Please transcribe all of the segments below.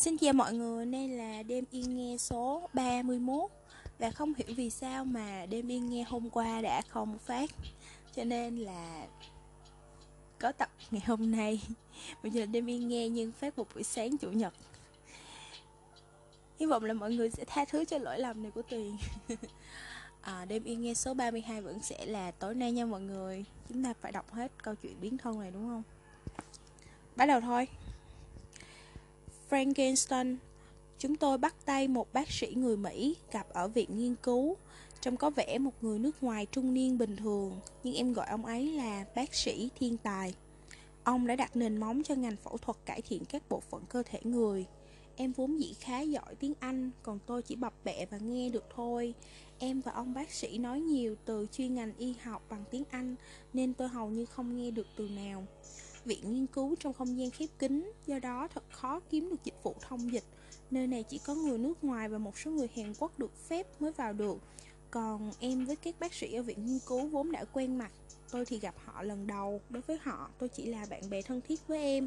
Xin chào mọi người, đây là Đêm Yên Nghe số 31. Và không hiểu vì sao mà Đêm Yên Nghe hôm qua đã không phát, cho nên là có tập ngày hôm nay. Bây giờ Đêm Yên Nghe nhưng phát một buổi sáng Chủ nhật. Hy vọng là mọi người sẽ tha thứ cho lỗi lầm này của Tuyền. Đêm Yên Nghe số 32 vẫn sẽ là tối nay nha mọi người. Chúng ta phải đọc hết câu chuyện biến thân này đúng không? Bắt đầu thôi. Frankenstein. Chúng tôi bắt tay một bác sĩ người Mỹ gặp ở viện nghiên cứu. Trông có vẻ một người nước ngoài trung niên bình thường, nhưng em gọi ông ấy là bác sĩ thiên tài. Ông đã đặt nền móng cho ngành phẫu thuật cải thiện các bộ phận cơ thể người. Em vốn dĩ khá giỏi tiếng Anh, còn tôi chỉ bập bẹ và nghe được thôi. Em và ông bác sĩ nói nhiều từ chuyên ngành y học bằng tiếng Anh, nên tôi hầu như không nghe được từ nào. Viện nghiên cứu trong không gian khép kín, do đó thật khó kiếm được dịch vụ thông dịch. Nơi này chỉ có người nước ngoài và một số người Hàn Quốc được phép mới vào được. Còn em với các bác sĩ ở viện nghiên cứu vốn đã quen mặt. Tôi thì gặp họ lần đầu. Đối với họ, tôi chỉ là bạn bè thân thiết với em.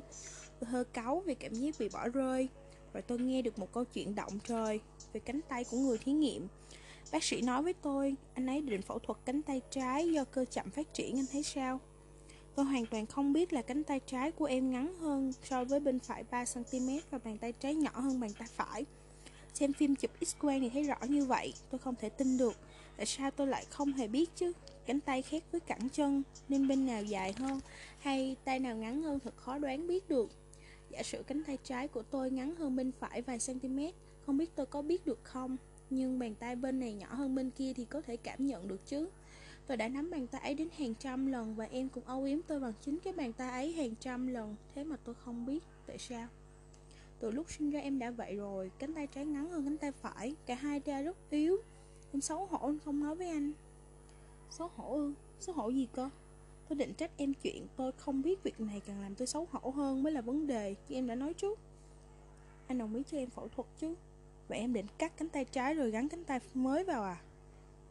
Tôi hơi cáu về cảm giác bị bỏ rơi. Rồi tôi nghe được một câu chuyện động trời về cánh tay của người thí nghiệm. Bác sĩ nói với tôi, anh ấy định phẫu thuật cánh tay trái do cơ chậm phát triển, anh thấy sao? Tôi hoàn toàn không biết là cánh tay trái của em ngắn hơn so với bên phải 3cm và bàn tay trái nhỏ hơn bàn tay phải. Xem phim chụp X-quang thì thấy rõ như vậy, tôi không thể tin được. Tại sao tôi lại không hề biết chứ? Cánh tay khác với cẳng chân, nên bên nào dài hơn hay tay nào ngắn hơn thật khó đoán biết được. Giả sử cánh tay trái của tôi ngắn hơn bên phải vài cm, không biết tôi có biết được không? Nhưng bàn tay bên này nhỏ hơn bên kia thì có thể cảm nhận được chứ. Tôi đã nắm bàn tay ấy đến hàng trăm lần, và em cũng âu yếm tôi bằng chính cái bàn tay ấy hàng trăm lần. Thế mà tôi không biết tại sao. Từ lúc sinh ra em đã vậy rồi. Cánh tay trái ngắn hơn cánh tay phải. Cả hai ra rất yếu. Em xấu hổ, em không nói với anh. Xấu hổ ư? Xấu hổ gì cơ? Tôi định trách em chuyện tôi không biết việc này càng làm tôi xấu hổ hơn mới là vấn đề. Chứ em đã nói trước. Anh đồng ý cho em phẫu thuật chứ? Vậy em định cắt cánh tay trái rồi gắn cánh tay mới vào à?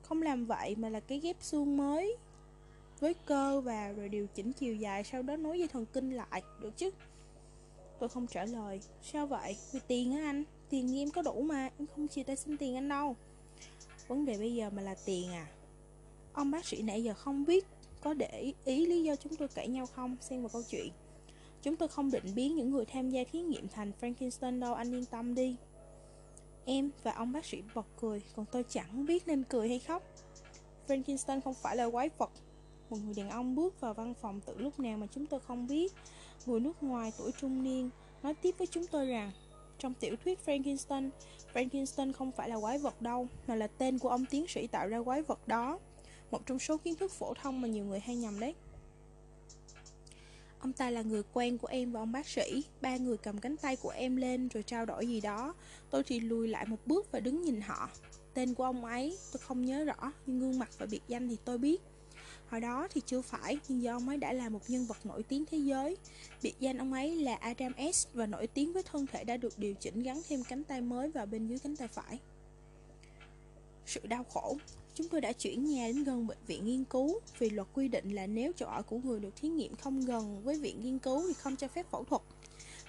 Không làm vậy mà là cái ghép xương mới với cơ vào, rồi điều chỉnh chiều dài, sau đó nối dây thần kinh lại, được chứ? Tôi không trả lời. Sao vậy? Vì tiền á anh? Tiền thì em có đủ mà, em không chịu tay xin tiền anh đâu. Vấn đề bây giờ mà là tiền à? Ông bác sĩ nãy giờ không biết có để ý lý do chúng tôi cãi nhau không? Xem vào câu chuyện. Chúng tôi không định biến những người tham gia thí nghiệm thành Frankenstein đâu, anh yên tâm đi. Em và ông bác sĩ bật cười, còn tôi chẳng biết nên cười hay khóc. Frankenstein không phải là quái vật. Một người đàn ông bước vào văn phòng từ lúc nào mà chúng tôi không biết. Người nước ngoài tuổi trung niên nói tiếp với chúng tôi rằng trong tiểu thuyết Frankenstein không phải là quái vật đâu, mà là tên của ông tiến sĩ tạo ra quái vật đó. Một trong số kiến thức phổ thông mà nhiều người hay nhầm đấy. Ông ta là người quen của em và ông bác sĩ. Ba người cầm cánh tay của em lên rồi trao đổi gì đó. Tôi thì lùi lại một bước và đứng nhìn họ. Tên của ông ấy tôi không nhớ rõ, nhưng gương mặt và biệt danh thì tôi biết. Hồi đó thì chưa phải, nhưng giờ ông ấy đã là một nhân vật nổi tiếng thế giới. Biệt danh ông ấy là Adam S và nổi tiếng với thân thể đã được điều chỉnh gắn thêm cánh tay mới vào bên dưới cánh tay phải. Sự đau khổ. Chúng tôi đã chuyển nhà đến gần bệnh viện nghiên cứu vì luật quy định là nếu chỗ ở của người được thí nghiệm không gần với viện nghiên cứu thì không cho phép phẫu thuật.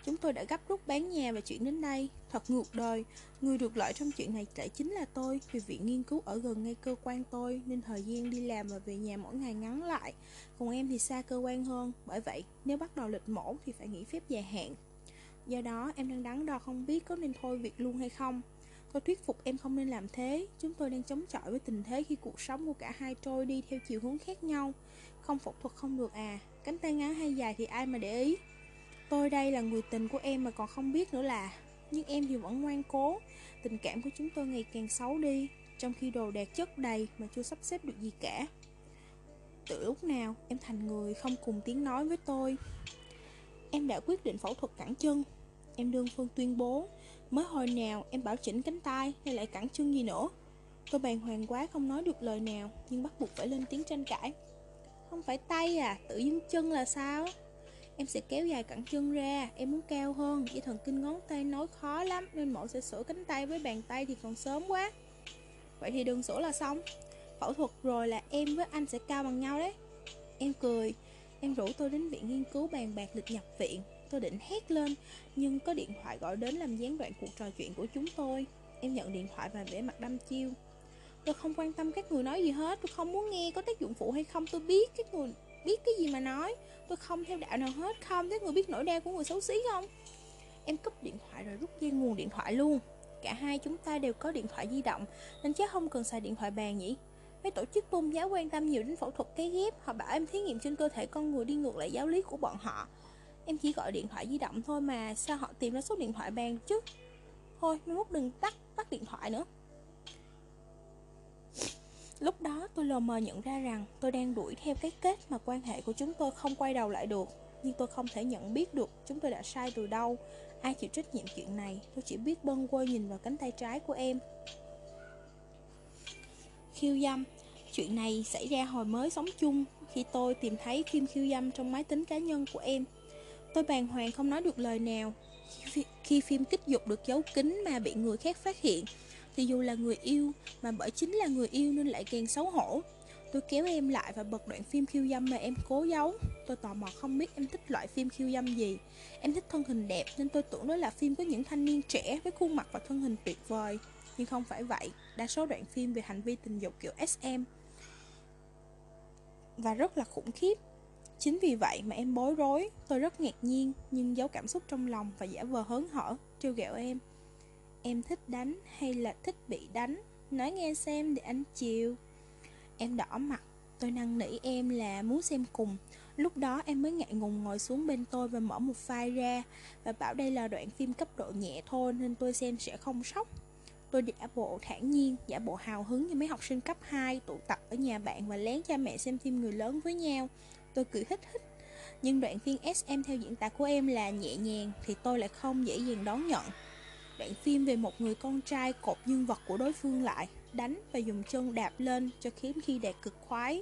Chúng tôi đã gấp rút bán nhà và chuyển đến đây. Thật ngược đời, người được lợi trong chuyện này lại chính là tôi, vì viện nghiên cứu ở gần ngay cơ quan tôi nên thời gian đi làm và về nhà mỗi ngày ngắn lại, còn em thì xa cơ quan hơn. Bởi vậy, nếu bắt đầu lịch mổ thì phải nghỉ phép dài hạn. Do đó, em đang đắn đo không biết có nên thôi việc luôn hay không. Tôi thuyết phục em không nên làm thế. Chúng tôi đang chống chọi với tình thế khi cuộc sống của cả hai trôi đi theo chiều hướng khác nhau. Không phẫu thuật không được à? Cánh tay ngắn hay dài thì ai mà để ý. Tôi đây là người tình của em mà còn không biết nữa là. Nhưng em thì vẫn ngoan cố. Tình cảm của chúng tôi ngày càng xấu đi, trong khi đồ đạc chất đầy mà chưa sắp xếp được gì cả. Từ lúc nào em thành người không cùng tiếng nói với tôi? Em đã quyết định phẫu thuật cẳng chân. Em đơn phương tuyên bố. Mới hồi nào em bảo chỉnh cánh tay hay lại cẳng chân gì nữa. Tôi bàng hoàng quá không nói được lời nào, nhưng bắt buộc phải lên tiếng tranh cãi. Không phải tay à? Tự dưng chân là sao? Em sẽ kéo dài cẳng chân ra. Em muốn cao hơn. Dây thần kinh ngón tay nói khó lắm, nên mổ sẽ sửa cánh tay với bàn tay thì còn sớm quá. Vậy thì đừng sửa là xong. Phẫu thuật rồi là em với anh sẽ cao bằng nhau đấy. Em cười. Em rủ tôi đến viện nghiên cứu bàn bạc lịch nhập viện. tôi định hét lên, nhưng có điện thoại gọi đến làm gián đoạn cuộc trò chuyện của chúng tôi. Em nhận điện thoại và vẻ mặt đăm chiêu. Tôi không quan tâm các người nói gì hết, tôi không muốn nghe có tác dụng phụ hay không, tôi biết các người biết cái gì mà nói, tôi không theo đạo nào hết, không, các người biết nỗi đau của người xấu xí không? Em cúp điện thoại rồi rút dây nguồn điện thoại luôn. Cả hai chúng ta đều có điện thoại di động nên chắc không cần xài điện thoại bàn nhỉ. Mấy tổ chức tôn giáo quan tâm nhiều đến phẫu thuật cấy ghép, họ bảo em thí nghiệm trên cơ thể con người đi ngược lại giáo lý của bọn họ. Em chỉ gọi điện thoại di động thôi mà, sao họ tìm ra số điện thoại bàn chứ? Thôi, mai mốt đừng tắt điện thoại nữa. Lúc đó tôi lờ mờ nhận ra rằng tôi đang đuổi theo cái kết mà quan hệ của chúng tôi không quay đầu lại được. Nhưng tôi không thể nhận biết được chúng tôi đã sai từ đâu, ai chịu trách nhiệm chuyện này. Tôi chỉ biết bâng quơ nhìn vào cánh tay trái của em. Khiêu dâm. Chuyện này xảy ra hồi mới sống chung, khi tôi tìm thấy phim khiêu dâm trong máy tính cá nhân của em. Tôi bàng hoàng không nói được lời nào. Khi phim kích dục được giấu kín mà bị người khác phát hiện, thì dù là người yêu, mà bởi chính là người yêu nên lại càng xấu hổ. Tôi kéo em lại và bật đoạn phim khiêu dâm mà em cố giấu. Tôi tò mò không biết em thích loại phim khiêu dâm gì. Em thích thân hình đẹp nên tôi tưởng đó là phim có những thanh niên trẻ với khuôn mặt và thân hình tuyệt vời. Nhưng không phải vậy, đa số đoạn phim về hành vi tình dục kiểu SM và rất là khủng khiếp. Chính vì vậy mà em bối rối. Tôi rất ngạc nhiên nhưng giấu cảm xúc trong lòng và giả vờ hớn hở, trêu ghẹo em. Em thích đánh hay là thích bị đánh? Nói nghe xem để anh chiều. Em đỏ mặt. Tôi năn nỉ em là muốn xem cùng. Lúc đó em mới ngại ngùng ngồi xuống bên tôi và mở một file ra và bảo đây là đoạn phim cấp độ nhẹ thôi nên tôi xem sẽ không sốc. Tôi giả bộ thản nhiên, giả bộ hào hứng như mấy học sinh cấp 2 tụ tập ở nhà bạn và lén cha mẹ xem phim người lớn với nhau. Tôi cười hít hít. Nhưng đoạn phim SM theo diễn tả của em là nhẹ nhàng thì tôi lại không dễ dàng đón nhận. Đoạn phim về một người con trai cột dương vật của đối phương lại, đánh và dùng chân đạp lên cho khiến khi đạt cực khoái.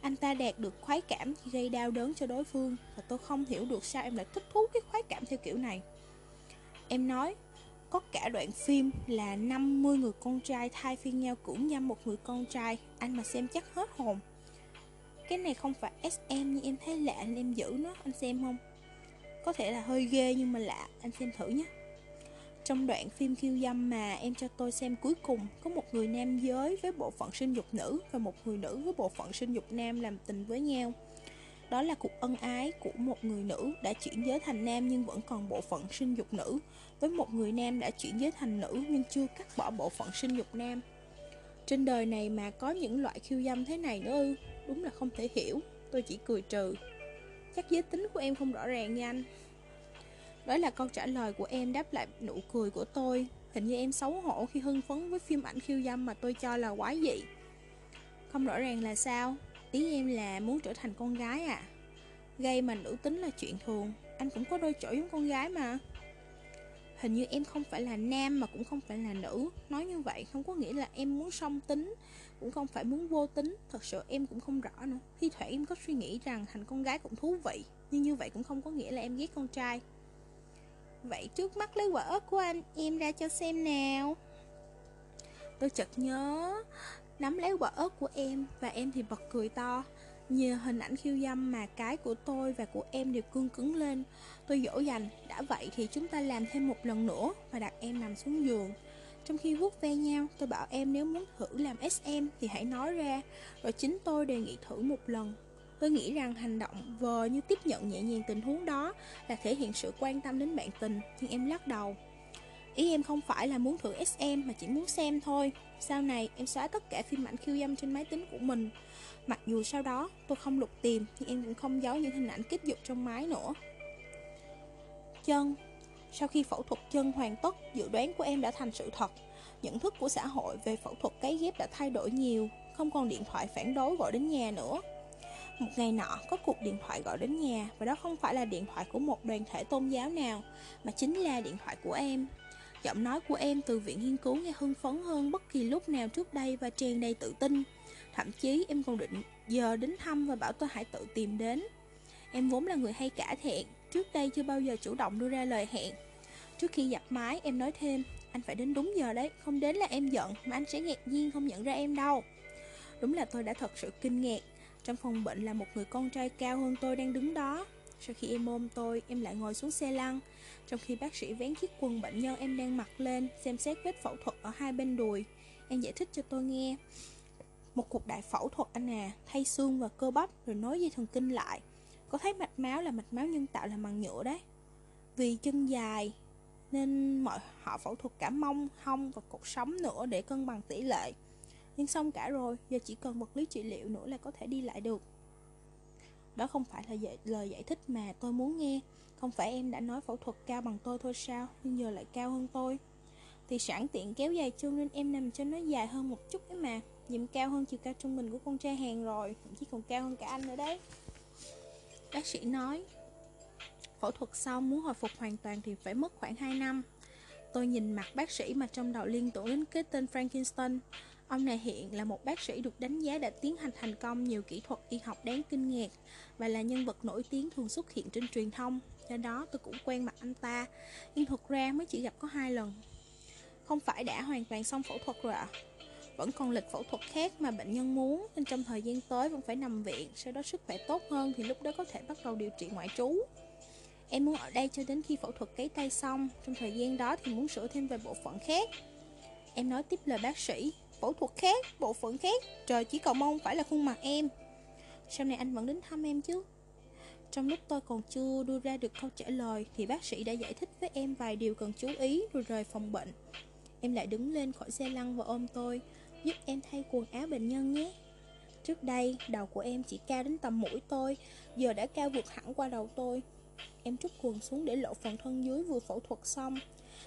Anh ta đạt được khoái cảm khi gây đau đớn cho đối phương. Và tôi không hiểu được sao em lại thích thú cái khoái cảm theo kiểu này. Em nói, có cả đoạn phim là 50 người con trai thay phiên nhau cưỡng dâm một người con trai. Anh mà xem chắc hết hồn. Cái này không phải SM nhưng em thấy lạ nên em giữ nó, anh xem không? Có thể là hơi ghê nhưng mà lạ, anh xem thử nhé. Trong đoạn phim khiêu dâm mà em cho tôi xem cuối cùng, có một người nam giới với bộ phận sinh dục nữ và một người nữ với bộ phận sinh dục nam làm tình với nhau. Đó là cuộc ân ái của một người nữ đã chuyển giới thành nam nhưng vẫn còn bộ phận sinh dục nữ, với một người nam đã chuyển giới thành nữ nhưng chưa cắt bỏ bộ phận sinh dục nam. Trên đời này mà có những loại khiêu dâm thế này nữa ư? Đúng là không thể hiểu. Tôi chỉ cười trừ. Chắc giới tính của em không rõ ràng nha anh. Đó là câu trả lời của em đáp lại nụ cười của tôi. Hình như em xấu hổ khi hưng phấn với phim ảnh khiêu dâm mà tôi cho là quái dị. Không rõ ràng là sao? Ý em là muốn trở thành con gái à? Gay mà nữ tính là chuyện thường. Anh cũng có đôi chỗ giống con gái mà. Hình như em không phải là nam mà cũng không phải là nữ. Nói như vậy không có nghĩa là em muốn song tính, cũng không phải muốn vô tính. Thật sự em cũng không rõ nữa. Thi thoảng em có suy nghĩ rằng thành con gái cũng thú vị, nhưng như vậy cũng không có nghĩa là em ghét con trai. Vậy trước mắt lấy quả ớt của anh em ra cho xem nào. Tôi chợt nhớ nắm lấy quả ớt của em và em thì bật cười to. Nhờ hình ảnh khiêu dâm mà cái của tôi và của em đều cương cứng lên. Tôi dỗ dành, đã vậy thì chúng ta làm thêm một lần nữa, và đặt em nằm xuống giường. Trong khi vuốt ve nhau, tôi bảo em nếu muốn thử làm SM thì hãy nói ra, rồi chính tôi đề nghị thử một lần. Tôi nghĩ rằng hành động vờ như tiếp nhận nhẹ nhàng tình huống đó là thể hiện sự quan tâm đến bạn tình, nhưng em lắc đầu. Ý em không phải là muốn thử SM mà chỉ muốn xem thôi. Sau này em xóa tất cả phim ảnh khiêu dâm trên máy tính của mình. Mặc dù sau đó tôi không lục tìm, nhưng em cũng không giấu những hình ảnh kích dục trong máy nữa. Chân. Sau khi phẫu thuật chân hoàn tất, dự đoán của em đã thành sự thật. Nhận thức của xã hội về phẫu thuật cấy ghép đã thay đổi nhiều. Không còn điện thoại phản đối gọi đến nhà nữa. Một ngày nọ có cuộc điện thoại gọi đến nhà, và đó không phải là điện thoại của một đoàn thể tôn giáo nào, mà chính là điện thoại của em. Giọng nói của em từ viện nghiên cứu nghe hưng phấn hơn bất kỳ lúc nào trước đây và tràn đầy tự tin. Thậm chí em còn định giờ đến thăm và bảo tôi hãy tự tìm đến. Em vốn là người hay cả thẹn, trước đây chưa bao giờ chủ động đưa ra lời hẹn. Trước khi dập máy em nói thêm, anh phải đến đúng giờ đấy, không đến là em giận mà anh sẽ ngạc nhiên không nhận ra em đâu. Đúng là tôi đã thật sự kinh ngạc. Trong phòng bệnh là một người con trai cao hơn tôi đang đứng đó. Sau khi em ôm tôi, em lại ngồi xuống xe lăn, trong khi bác sĩ vén chiếc quần bệnh nhân em đang mặc lên, xem xét vết phẫu thuật ở hai bên đùi. Em giải thích cho tôi nghe. Một cuộc đại phẫu thuật anh à, thay xương và cơ bắp rồi nối dây thần kinh lại. Có thấy mạch máu nhân tạo làm bằng nhựa đấy. Vì chân dài nên mọi họ phẫu thuật cả mông, hông và cột sống nữa để cân bằng tỷ lệ. Nhưng xong cả rồi, giờ chỉ cần vật lý trị liệu nữa là có thể đi lại được. Đó không phải là lời giải thích mà tôi muốn nghe. Không phải em đã nói phẫu thuật cao bằng tôi thôi sao, nhưng giờ lại cao hơn tôi. Thì sẵn tiện kéo dài chân nên em nằm cho nó dài hơn một chút ấy mà. Dìm cao hơn chiều cao trung bình của con trai Hàn rồi, thậm chí còn cao hơn cả anh nữa đấy. Bác sĩ nói, phẫu thuật xong muốn hồi phục hoàn toàn thì phải mất khoảng 2 năm. Tôi nhìn mặt bác sĩ mà trong đầu liên tưởng đến cái tên Frankenstein. Ông này hiện là một bác sĩ được đánh giá đã tiến hành thành công nhiều kỹ thuật y học đáng kinh ngạc và là nhân vật nổi tiếng thường xuất hiện trên truyền thông. Do đó tôi cũng quen mặt anh ta, nhưng thực ra mới chỉ gặp có 2 lần. Không phải đã hoàn toàn xong phẫu thuật rồi ạ? Vẫn còn lịch phẫu thuật khác mà bệnh nhân muốn, nên trong thời gian tới vẫn phải nằm viện. Sau đó sức khỏe tốt hơn thì lúc đó có thể bắt đầu điều trị ngoại trú. Em muốn ở đây cho đến khi phẫu thuật cấy tay xong. Trong thời gian đó thì muốn sửa thêm về bộ phận khác. Em nói tiếp lời bác sĩ. Phẫu thuật khác, bộ phận khác, trời chỉ cầu mong phải là khuôn mặt em. Sau này anh vẫn đến thăm em chứ? Trong lúc tôi còn chưa đưa ra được câu trả lời thì bác sĩ đã giải thích với em vài điều cần chú ý rồi rời phòng bệnh. Em lại đứng lên khỏi xe lăn và ôm tôi. Giúp em thay quần áo bệnh nhân nhé. Trước đây đầu của em chỉ cao đến tầm mũi tôi, giờ đã cao vượt hẳn qua đầu tôi. Em trút quần xuống để lộ phần thân dưới vừa phẫu thuật xong.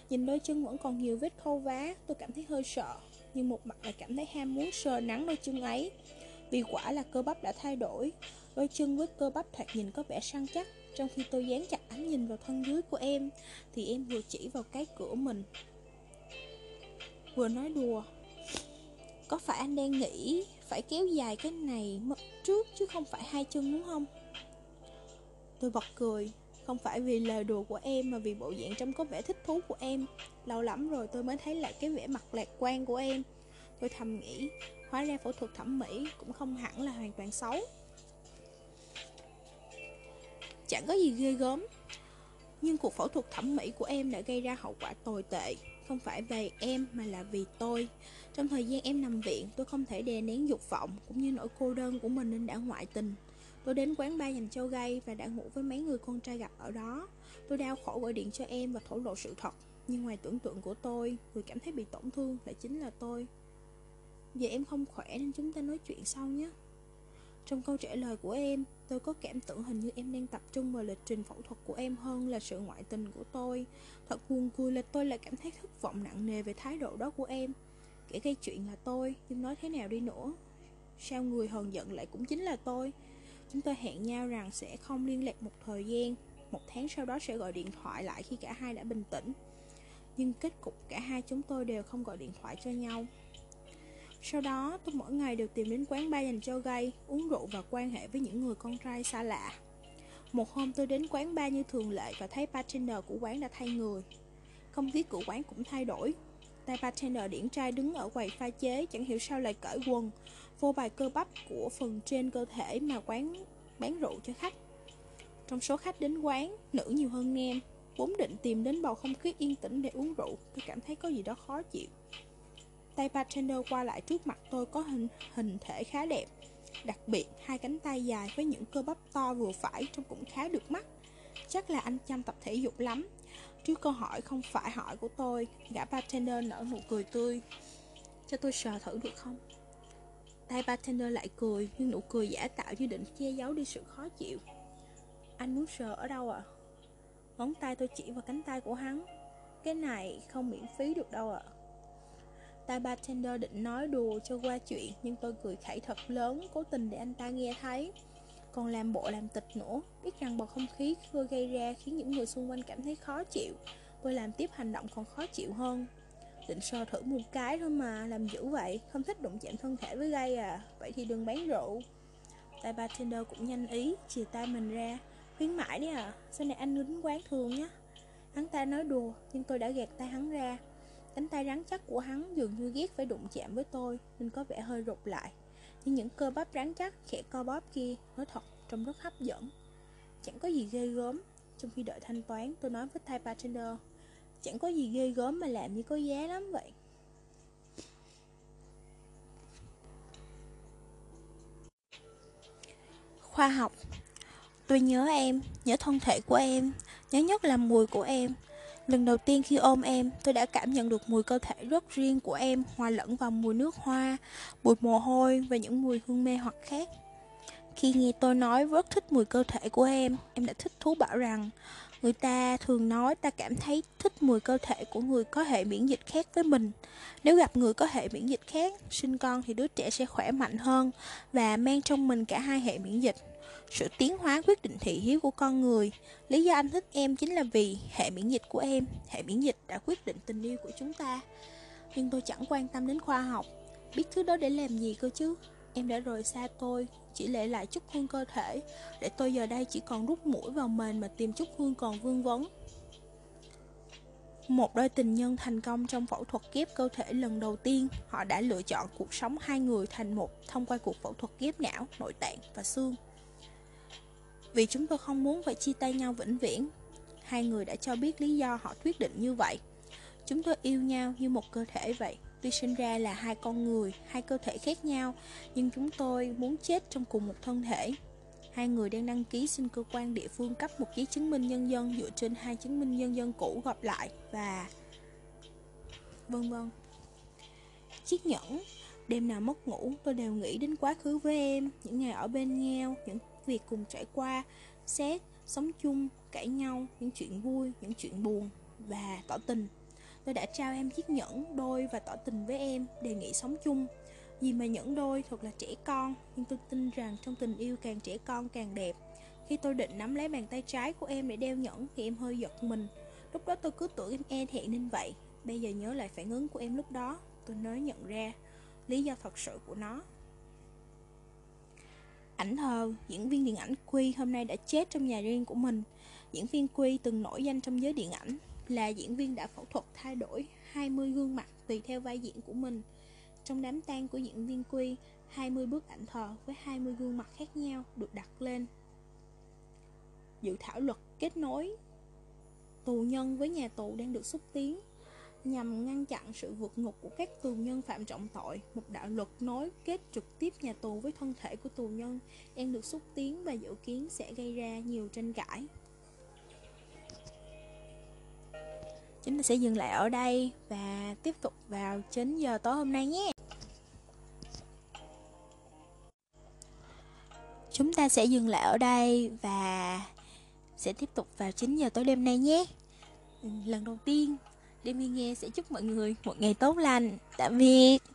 Nhìn đôi chân vẫn còn nhiều vết khâu vá, tôi cảm thấy hơi sợ, nhưng một mặt lại cảm thấy ham muốn sờ nắng đôi chân ấy. Vì quả là cơ bắp đã thay đổi, đôi chân với cơ bắp thoạt nhìn có vẻ săn chắc. Trong khi tôi dán chặt ánh nhìn vào thân dưới của em, thì em vừa chỉ vào cái cửa mình, vừa nói đùa. Có phải anh đang nghĩ phải kéo dài cái này mất trước chứ không phải hai chân đúng không? Tôi bật cười, không phải vì lời đùa của em mà vì bộ dạng trông có vẻ thích thú của em. Lâu lắm rồi tôi mới thấy lại cái vẻ mặt lạc quan của em. Tôi thầm nghĩ, hóa ra phẫu thuật thẩm mỹ cũng không hẳn là hoàn toàn xấu. Chẳng có gì ghê gớm, nhưng cuộc phẫu thuật thẩm mỹ của em đã gây ra hậu quả tồi tệ. Không phải về em mà là vì tôi. Trong thời gian em nằm viện, tôi không thể đè nén dục vọng cũng như nỗi cô đơn của mình nên đã ngoại tình. Tôi đến quán bar dành cho gay và đã ngủ với mấy người con trai gặp ở đó. Tôi đau khổ gọi điện cho em và thổ lộ sự thật. Nhưng ngoài tưởng tượng của tôi, người cảm thấy bị tổn thương lại chính là tôi. Giờ em không khỏe nên chúng ta nói chuyện sau nhé. Trong câu trả lời của em, tôi có cảm tưởng hình như em đang tập trung vào lịch trình phẫu thuật của em hơn là sự ngoại tình của tôi. Thật buồn cười là tôi lại cảm thấy thất vọng nặng nề về thái độ đó của em. Kẻ gây chuyện là tôi, nhưng nói thế nào đi nữa, sao người hờn giận lại cũng chính là tôi. Chúng tôi hẹn nhau rằng sẽ không liên lạc một thời gian, 1 tháng sau đó sẽ gọi điện thoại lại khi cả hai đã bình tĩnh. Nhưng kết cục cả hai chúng tôi đều không gọi điện thoại cho nhau. Sau đó tôi mỗi ngày đều tìm đến quán bar dành cho gay, uống rượu và quan hệ với những người con trai xa lạ. Một hôm tôi đến quán bar như thường lệ và thấy bartender của quán đã thay người. Không khí của quán cũng thay đổi. Tay bartender điển trai đứng ở quầy pha chế chẳng hiểu sao lại cởi quần, phô bày cơ bắp của phần trên cơ thể mà quán bán rượu cho khách. Trong số khách đến quán, nữ nhiều hơn nam. Vốn định tìm đến bầu không khí yên tĩnh để uống rượu, tôi cảm thấy có gì đó khó chịu. Tay bartender qua lại trước mặt tôi có hình thể khá đẹp, đặc biệt hai cánh tay dài với những cơ bắp to vừa phải trông cũng khá được mắt. Chắc là anh chăm tập thể dục lắm. Trước câu hỏi không phải hỏi của tôi, gã bartender nở nụ cười tươi. Cho tôi sờ thử được không? Tay bartender lại cười, nhưng nụ cười giả tạo như định che giấu đi sự khó chịu. Anh muốn sờ ở đâu ạ? Ngón tay tôi chỉ vào cánh tay của hắn. Cái này không miễn phí được đâu ạ. Tay bartender định nói đùa cho qua chuyện, nhưng tôi cười khẩy thật lớn, cố tình để anh ta nghe thấy. Còn làm bộ làm tịch nữa, biết rằng bầu không khí tôi gây ra khiến những người xung quanh cảm thấy khó chịu. Tôi làm tiếp hành động còn khó chịu hơn. Định sờ thử một cái thôi mà, làm dữ vậy, không thích đụng chạm thân thể với gay à? Vậy thì đừng bán rượu. Tay bartender cũng nhanh ý, chìa tay mình ra. Khuyến mãi đấy à, sau này anh đến quán thường nhé. Hắn ta nói đùa, nhưng tôi đã gạt tay hắn ra. Cánh tay rắn chắc của hắn dường như ghét phải đụng chạm với tôi, nên có vẻ hơi rụt lại. Nhưng những cơ bắp rắn chắc, khẽ co bóp kia, nói thật, trông rất hấp dẫn. Chẳng có gì ghê gớm. Trong khi đợi thanh toán, tôi nói với thai bartender, chẳng có gì ghê gớm mà làm như có giá lắm vậy. Khoa học. Tôi nhớ em, nhớ thân thể của em, nhớ nhất là mùi của em. Lần đầu tiên khi ôm em, tôi đã cảm nhận được mùi cơ thể rất riêng của em hòa lẫn vào mùi nước hoa, mùi mồ hôi và những mùi hương mê hoặc khác. Khi nghe tôi nói rất thích mùi cơ thể của em đã thích thú bảo rằng người ta thường nói ta cảm thấy thích mùi cơ thể của người có hệ miễn dịch khác với mình. Nếu gặp người có hệ miễn dịch khác, sinh con thì đứa trẻ sẽ khỏe mạnh hơn và mang trong mình cả hai hệ miễn dịch. Sự tiến hóa quyết định thị hiếu của con người. Lý do anh thích em chính là vì hệ miễn dịch của em. Hệ miễn dịch đã quyết định tình yêu của chúng ta. Nhưng tôi chẳng quan tâm đến khoa học. Biết thứ đó để làm gì cơ chứ. Em đã rời xa tôi, chỉ để lại chút hương cơ thể, để tôi giờ đây chỉ còn rút mũi vào mền mà tìm chút hương còn vương vấn. Một đôi tình nhân thành công trong phẫu thuật ghép cơ thể lần đầu tiên, họ đã lựa chọn cuộc sống hai người thành một thông qua cuộc phẫu thuật ghép não, nội tạng và xương. Vì chúng tôi không muốn phải chia tay nhau vĩnh viễn, hai người đã cho biết lý do họ quyết định như vậy. Chúng tôi yêu nhau như một cơ thể vậy. Tuy sinh ra là hai con người, hai cơ thể khác nhau, nhưng chúng tôi muốn chết trong cùng một thân thể. Hai người đang đăng ký xin cơ quan địa phương cấp một giấy chứng minh nhân dân dựa trên hai chứng minh nhân dân cũ gộp lại và vân vân. Chiếc nhẫn. Đêm nào mất ngủ, tôi đều nghĩ đến quá khứ với em, những ngày ở bên nhau, những việc cùng trải qua, xét, sống chung, cãi nhau, những chuyện vui, những chuyện buồn và tỏ tình. Tôi đã trao em chiếc nhẫn đôi và tỏ tình với em, đề nghị sống chung. Vì mà nhẫn đôi thật là trẻ con, nhưng tôi tin rằng trong tình yêu càng trẻ con càng đẹp. Khi tôi định nắm lấy bàn tay trái của em để đeo nhẫn thì em hơi giật mình. Lúc đó tôi cứ tưởng em e thẹn nên vậy. Bây giờ nhớ lại phản ứng của em lúc đó, tôi mới nhận ra lý do thật sự của nó. Ảnh Thờ, diễn viên điện ảnh Quy hôm nay đã chết trong nhà riêng của mình. Diễn viên Quy từng nổi danh trong giới điện ảnh, là diễn viên đã phẫu thuật thay đổi 20 gương mặt tùy theo vai diễn của mình. Trong đám tang của diễn viên Quy, 20 bức ảnh thờ với 20 gương mặt khác nhau được đặt lên. Dự thảo luật kết nối tù nhân với nhà tù đang được xúc tiến nhằm ngăn chặn sự vượt ngục của các tù nhân phạm trọng tội. Một đạo luật nối kết trực tiếp nhà tù với thân thể của tù nhân đang được xúc tiến và dự kiến sẽ gây ra nhiều tranh cãi. Chúng ta sẽ dừng lại ở đây và tiếp tục vào 9 giờ tối hôm nay nhé. Chúng ta sẽ dừng lại ở đây và sẽ tiếp tục vào 9 giờ tối đêm nay nhé. Lần đầu tiên, Đêm Yên Nghe sẽ chúc mọi người một ngày tốt lành. Tạm biệt.